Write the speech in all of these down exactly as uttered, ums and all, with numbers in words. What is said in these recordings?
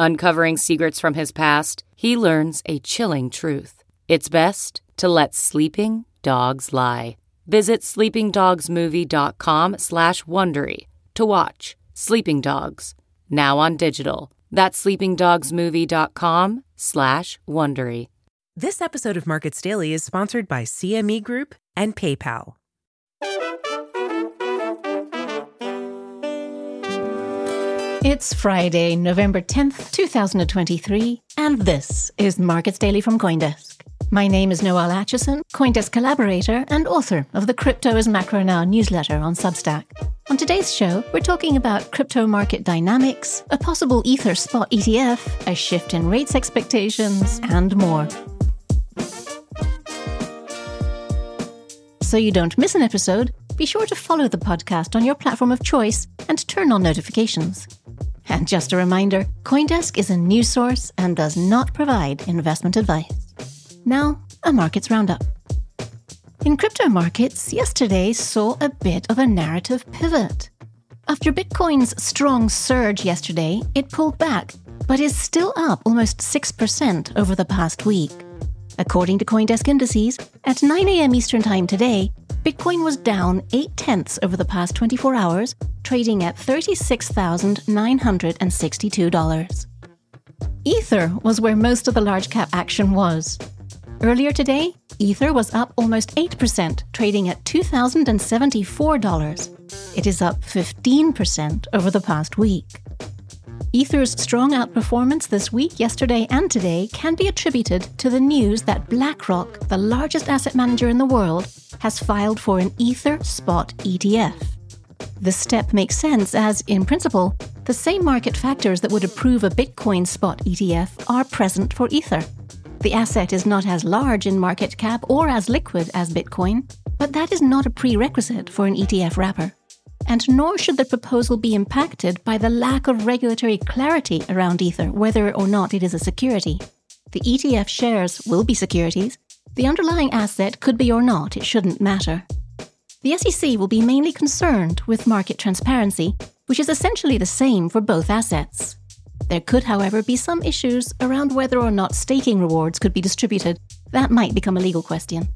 Uncovering secrets from his past, he learns a chilling truth. It's best to let sleeping dogs lie. Visit sleepingdogsmovie.com slash Wondery to watch Sleeping Dogs, now on digital. That's sleepingdogsmovie.com slash Wondery. This episode of Markets Daily is sponsored by C M E Group and PayPal. It's Friday, November tenth, twenty twenty-three, and this is Markets Daily from Coindesk. My name is Noelle Acheson, Coindesk collaborator and author of the Crypto Is Macro Now newsletter on Substack. On today's show, we're talking about crypto market dynamics, a possible Ether spot E T F, a shift in rates expectations, and more. So you don't miss an episode, be sure to follow the podcast on your platform of choice and turn on notifications. And just a reminder, Coindesk is a news source and does not provide investment advice. Now, a markets roundup. In crypto markets, yesterday saw a bit of a narrative pivot. After Bitcoin's strong surge yesterday, it pulled back, but is still up almost six percent over the past week. According to Coindesk Indices, at nine a.m. Eastern Time today, Bitcoin was down eight tenths over the past twenty-four hours, trading at thirty-six thousand nine hundred sixty-two dollars. Ether was where most of the large-cap action was. Earlier today, Ether was up almost eight percent, trading at two thousand seventy-four dollars. It is up fifteen percent over the past week. Ether's strong outperformance this week, yesterday and today can be attributed to the news that BlackRock, the largest asset manager in the world, has filed for an Ether spot E T F. This step makes sense as, in principle, the same market factors that would approve a Bitcoin spot E T F are present for Ether. The asset is not as large in market cap or as liquid as Bitcoin, but that is not a prerequisite for an E T F wrapper. And nor should the proposal be impacted by the lack of regulatory clarity around Ether, whether or not it is a security. The E T F shares will be securities. The underlying asset could be or not, it shouldn't matter. The S E C will be mainly concerned with market transparency, which is essentially the same for both assets. There could, however, be some issues around whether or not staking rewards could be distributed. That might become a legal question.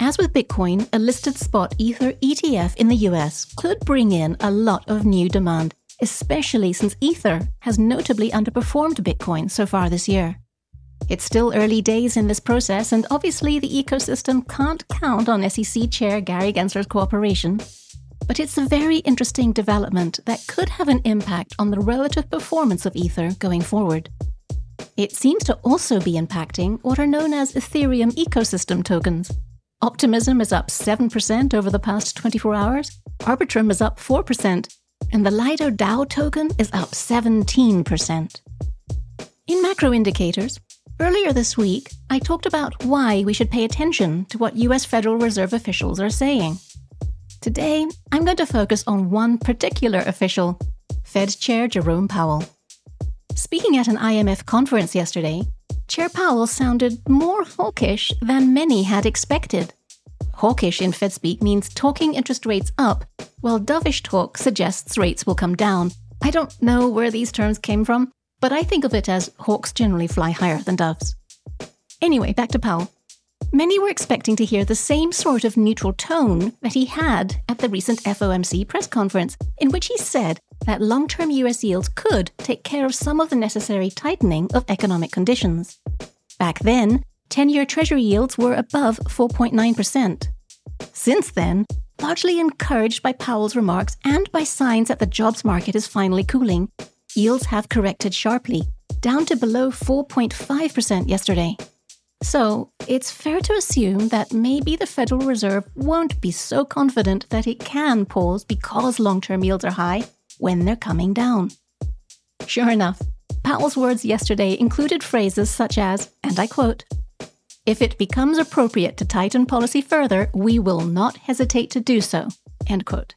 As with Bitcoin, a listed spot Ether E T F in the U S could bring in a lot of new demand, especially since Ether has notably underperformed Bitcoin so far this year. It's still early days in this process, and obviously the ecosystem can't count on S E C Chair Gary Gensler's cooperation. But it's a very interesting development that could have an impact on the relative performance of Ether going forward. It seems to also be impacting what are known as Ethereum ecosystem tokens. Optimism is up seven percent over the past twenty-four hours, Arbitrum is up four percent, and the Lido DAO token is up seventeen percent. In macro indicators, earlier this week, I talked about why we should pay attention to what U S Federal Reserve officials are saying. Today, I'm going to focus on one particular official, Fed Chair Jerome Powell. Speaking at an I M F conference yesterday, Chair Powell sounded more hawkish than many had expected. Hawkish in Fed speak means talking interest rates up, while dovish talk suggests rates will come down. I don't know where these terms came from, but I think of it as hawks generally fly higher than doves. Anyway, back to Powell. Many were expecting to hear the same sort of neutral tone that he had at the recent F O M C press conference, in which he said that long-term U S yields could take care of some of the necessary tightening of economic conditions. Back then, ten-year Treasury yields were above four point nine percent. Since then, largely encouraged by Powell's remarks and by signs that the jobs market is finally cooling, yields have corrected sharply, down to below four point five percent yesterday. So, it's fair to assume that maybe the Federal Reserve won't be so confident that it can pause because long-term yields are high when they're coming down. Sure enough, Powell's words yesterday included phrases such as, and I quote, "If it becomes appropriate to tighten policy further, we will not hesitate to do so," end quote.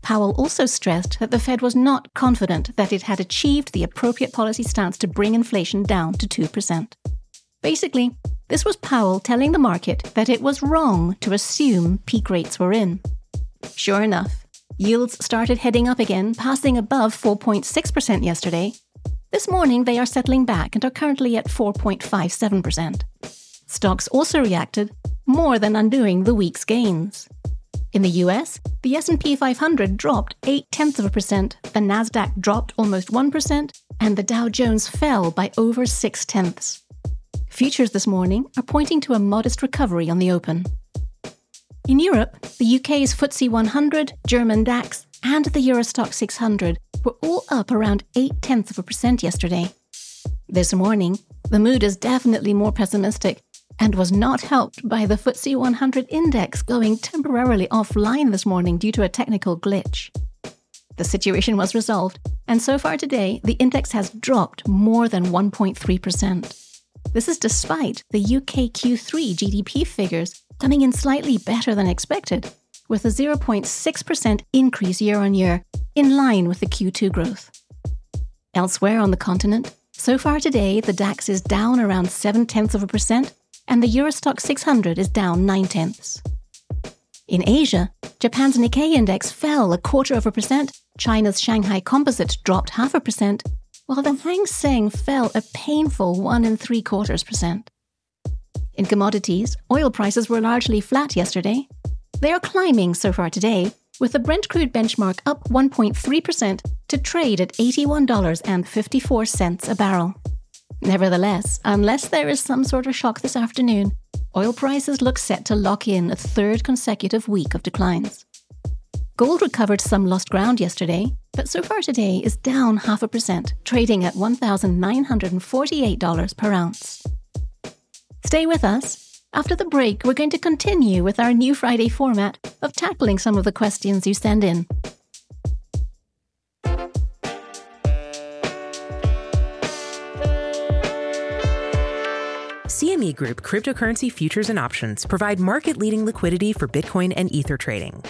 Powell also stressed that the Fed was not confident that it had achieved the appropriate policy stance to bring inflation down to two percent. Basically, this was Powell telling the market that it was wrong to assume peak rates were in. Sure enough, yields started heading up again, passing above four point six percent yesterday. This morning, they are settling back and are currently at four point five seven percent. Stocks also reacted, more than undoing the week's gains. In the U S, the S and P five hundred dropped eight tenths of a percent, the Nasdaq dropped almost one percent, and the Dow Jones fell by over six tenths. Futures this morning are pointing to a modest recovery on the open. In Europe, the U K's F T S E one hundred, German DAX, and the Euro Stoxx six hundred were all up around eight tenths of a percent yesterday. This morning, the mood is definitely more pessimistic, and was not helped by the F T S E one hundred index going temporarily offline this morning due to a technical glitch. The situation was resolved, and so far today, the index has dropped more than one point three percent. This is despite the U K Q three G D P figures coming in slightly better than expected, with a zero point six percent increase year-on-year, in line with the Q two growth. Elsewhere on the continent, so far today, the DAX is down around seven tenths of a percent, and the Euro Stoxx six hundred is down nine tenths. In Asia, Japan's Nikkei index fell a quarter of a percent, China's Shanghai Composite dropped half a percent, while the Hang Seng fell a painful one and three quarters percent. In commodities, oil prices were largely flat yesterday. They are climbing so far today, with the Brent crude benchmark up one point three percent to trade at eighty-one dollars and fifty-four cents a barrel. Nevertheless, unless there is some sort of shock this afternoon, oil prices look set to lock in a third consecutive week of declines. Gold recovered some lost ground yesterday, but so far today is down half a percent, trading at one thousand nine hundred forty-eight dollars per ounce. Stay with us. After the break, we're going to continue with our new Friday format of tackling some of the questions you send in. C M E Group cryptocurrency futures and options provide market-leading liquidity for Bitcoin and Ether trading.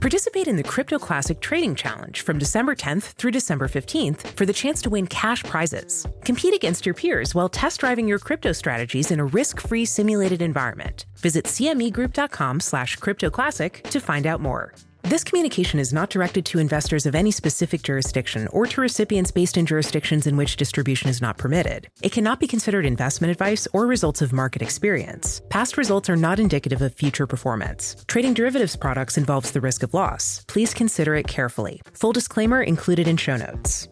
Participate in the Crypto Classic Trading Challenge from December tenth through December fifteenth for the chance to win cash prizes. Compete against your peers while test-driving your crypto strategies in a risk-free simulated environment. Visit c m e group dot com slash crypto classic to find out more. This communication is not directed to investors of any specific jurisdiction or to recipients based in jurisdictions in which distribution is not permitted. It cannot be considered investment advice or results of market experience. Past results are not indicative of future performance. Trading derivatives products involves the risk of loss. Please consider it carefully. Full disclaimer included in show notes.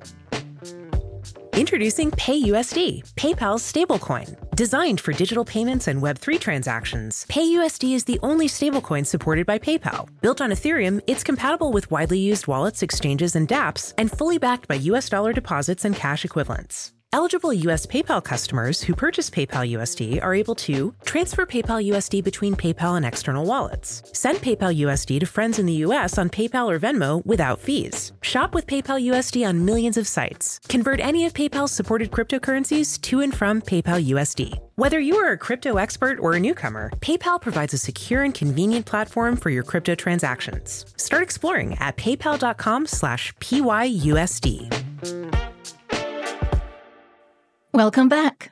Introducing PayUSD, PayPal's stablecoin. Designed for digital payments and web three transactions, PayUSD is the only stablecoin supported by PayPal. Built on Ethereum, it's compatible with widely used wallets, exchanges, and dApps, and fully backed by U S dollar deposits and cash equivalents. Eligible U S PayPal customers who purchase PayPal U S D are able to transfer PayPal U S D between PayPal and external wallets, send PayPal U S D to friends in the U S on PayPal or Venmo without fees, shop with PayPal U S D on millions of sites, convert any of PayPal's supported cryptocurrencies to and from PayPal U S D. Whether you are a crypto expert or a newcomer, PayPal provides a secure and convenient platform for your crypto transactions. Start exploring at paypal dot com slash p y u s d. Welcome back.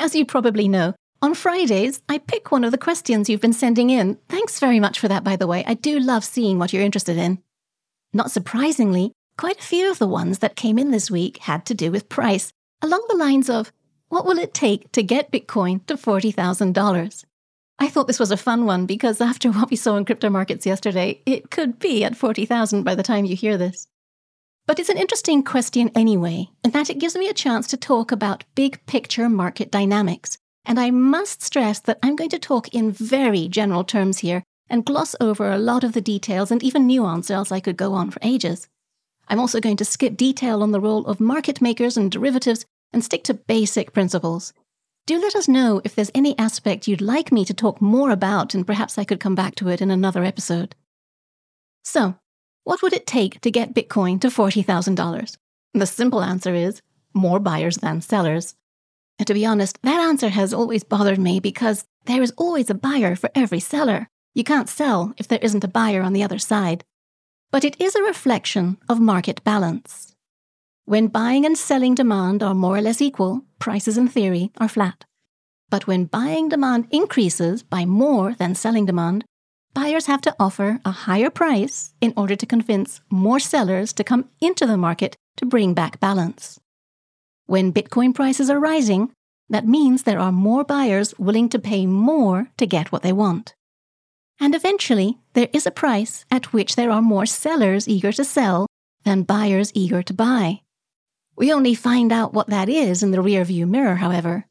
As you probably know, on Fridays, I pick one of the questions you've been sending in. Thanks very much for that, by the way. I do love seeing what you're interested in. Not surprisingly, quite a few of the ones that came in this week had to do with price, along the lines of, what will it take to get Bitcoin to forty thousand dollars? I thought this was a fun one because after what we saw in crypto markets yesterday, it could be at forty thousand dollars by the time you hear this. But it's an interesting question anyway, in that it gives me a chance to talk about big-picture market dynamics, And I must stress that I'm going to talk in very general terms here and gloss over a lot of the details and even nuance, else I could go on for ages. I'm also going to skip detail on the role of market makers and derivatives and stick to basic principles. Do let us know if there's any aspect you'd like me to talk more about, and perhaps I could come back to it in another episode. So, what would it take to get Bitcoin to forty thousand dollars? The simple answer is more buyers than sellers. And to be honest, that answer has always bothered me because there is always a buyer for every seller. You can't sell if there isn't a buyer on the other side. But it is a reflection of market balance. When buying and selling demand are more or less equal, prices in theory are flat. But when buying demand increases by more than selling demand, buyers have to offer a higher price in order to convince more sellers to come into the market to bring back balance. When Bitcoin prices are rising, that means there are more buyers willing to pay more to get what they want. And eventually, there is a price at which there are more sellers eager to sell than buyers eager to buy. We only find out what that is in the rearview mirror, however.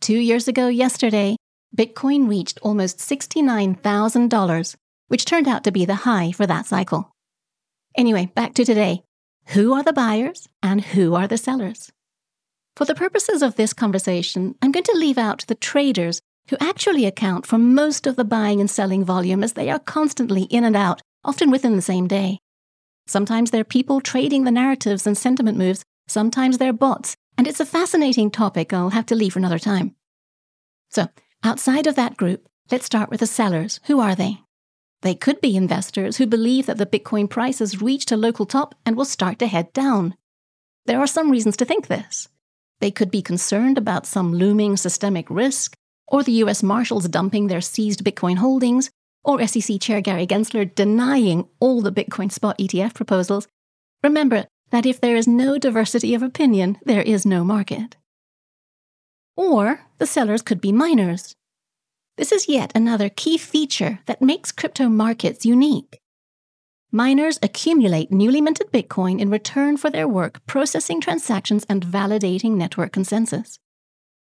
Two years ago yesterday, Bitcoin reached almost sixty-nine thousand dollars, which turned out to be the high for that cycle. Anyway, back to today. Who are the buyers and who are the sellers? For the purposes of this conversation, I'm going to leave out the traders who actually account for most of the buying and selling volume as they are constantly in and out, often within the same day. Sometimes they're people trading the narratives and sentiment moves, sometimes they're bots, and it's a fascinating topic I'll have to leave for another time. So, outside of that group, let's start with the sellers. Who are they? They could be investors who believe that the Bitcoin price has reached a local top and will start to head down. There are some reasons to think this. They could be concerned about some looming systemic risk, or the U S Marshals dumping their seized Bitcoin holdings, or S E C Chair Gary Gensler denying all the Bitcoin spot E T F proposals. Remember that if there is no diversity of opinion, there is no market. Or the sellers could be miners. This is yet another key feature that makes crypto markets unique. Miners accumulate newly minted Bitcoin in return for their work processing transactions and validating network consensus.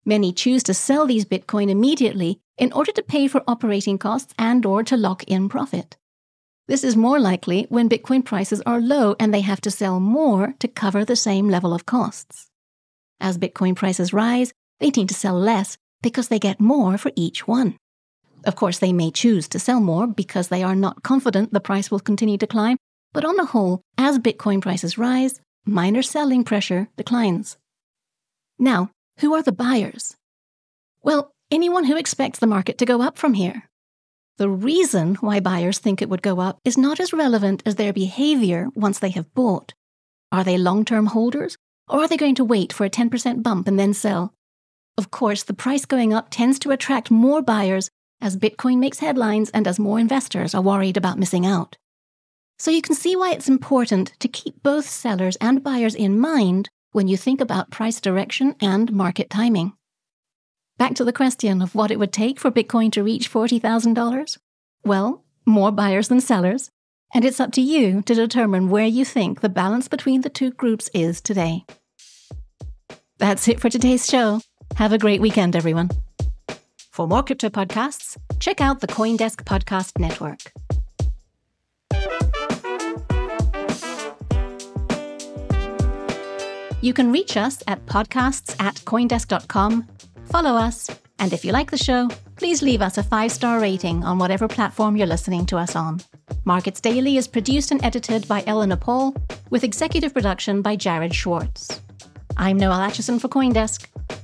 Many choose to sell these Bitcoin immediately in order to pay for operating costs and or to lock in profit. This is more likely when Bitcoin prices are low and they have to sell more to cover the same level of costs. As Bitcoin prices rise, they need to sell less because they get more for each one. Of course, they may choose to sell more because they are not confident the price will continue to climb, but on the whole, as Bitcoin prices rise, miner selling pressure declines. Now, who are the buyers? Well, anyone who expects the market to go up from here. The reason why buyers think it would go up is not as relevant as their behavior once they have bought. Are they long-term holders, or are they going to wait for a ten percent bump and then sell? Of course, the price going up tends to attract more buyers as Bitcoin makes headlines and as more investors are worried about missing out. So you can see why it's important to keep both sellers and buyers in mind when you think about price direction and market timing. Back to the question of what it would take for Bitcoin to reach forty thousand dollars? Well, more buyers than sellers, and it's up to you to determine where you think the balance between the two groups is today. That's it for today's show. Have a great weekend, everyone. For more crypto podcasts, check out the Coindesk Podcast Network. You can reach us at podcasts at coindesk dot com, follow us, and if you like the show, please leave us a five-star rating on whatever platform you're listening to us on. Markets Daily is produced and edited by Eleanor Paul, with executive production by Jared Schwartz. I'm Noelle Acheson for Coindesk.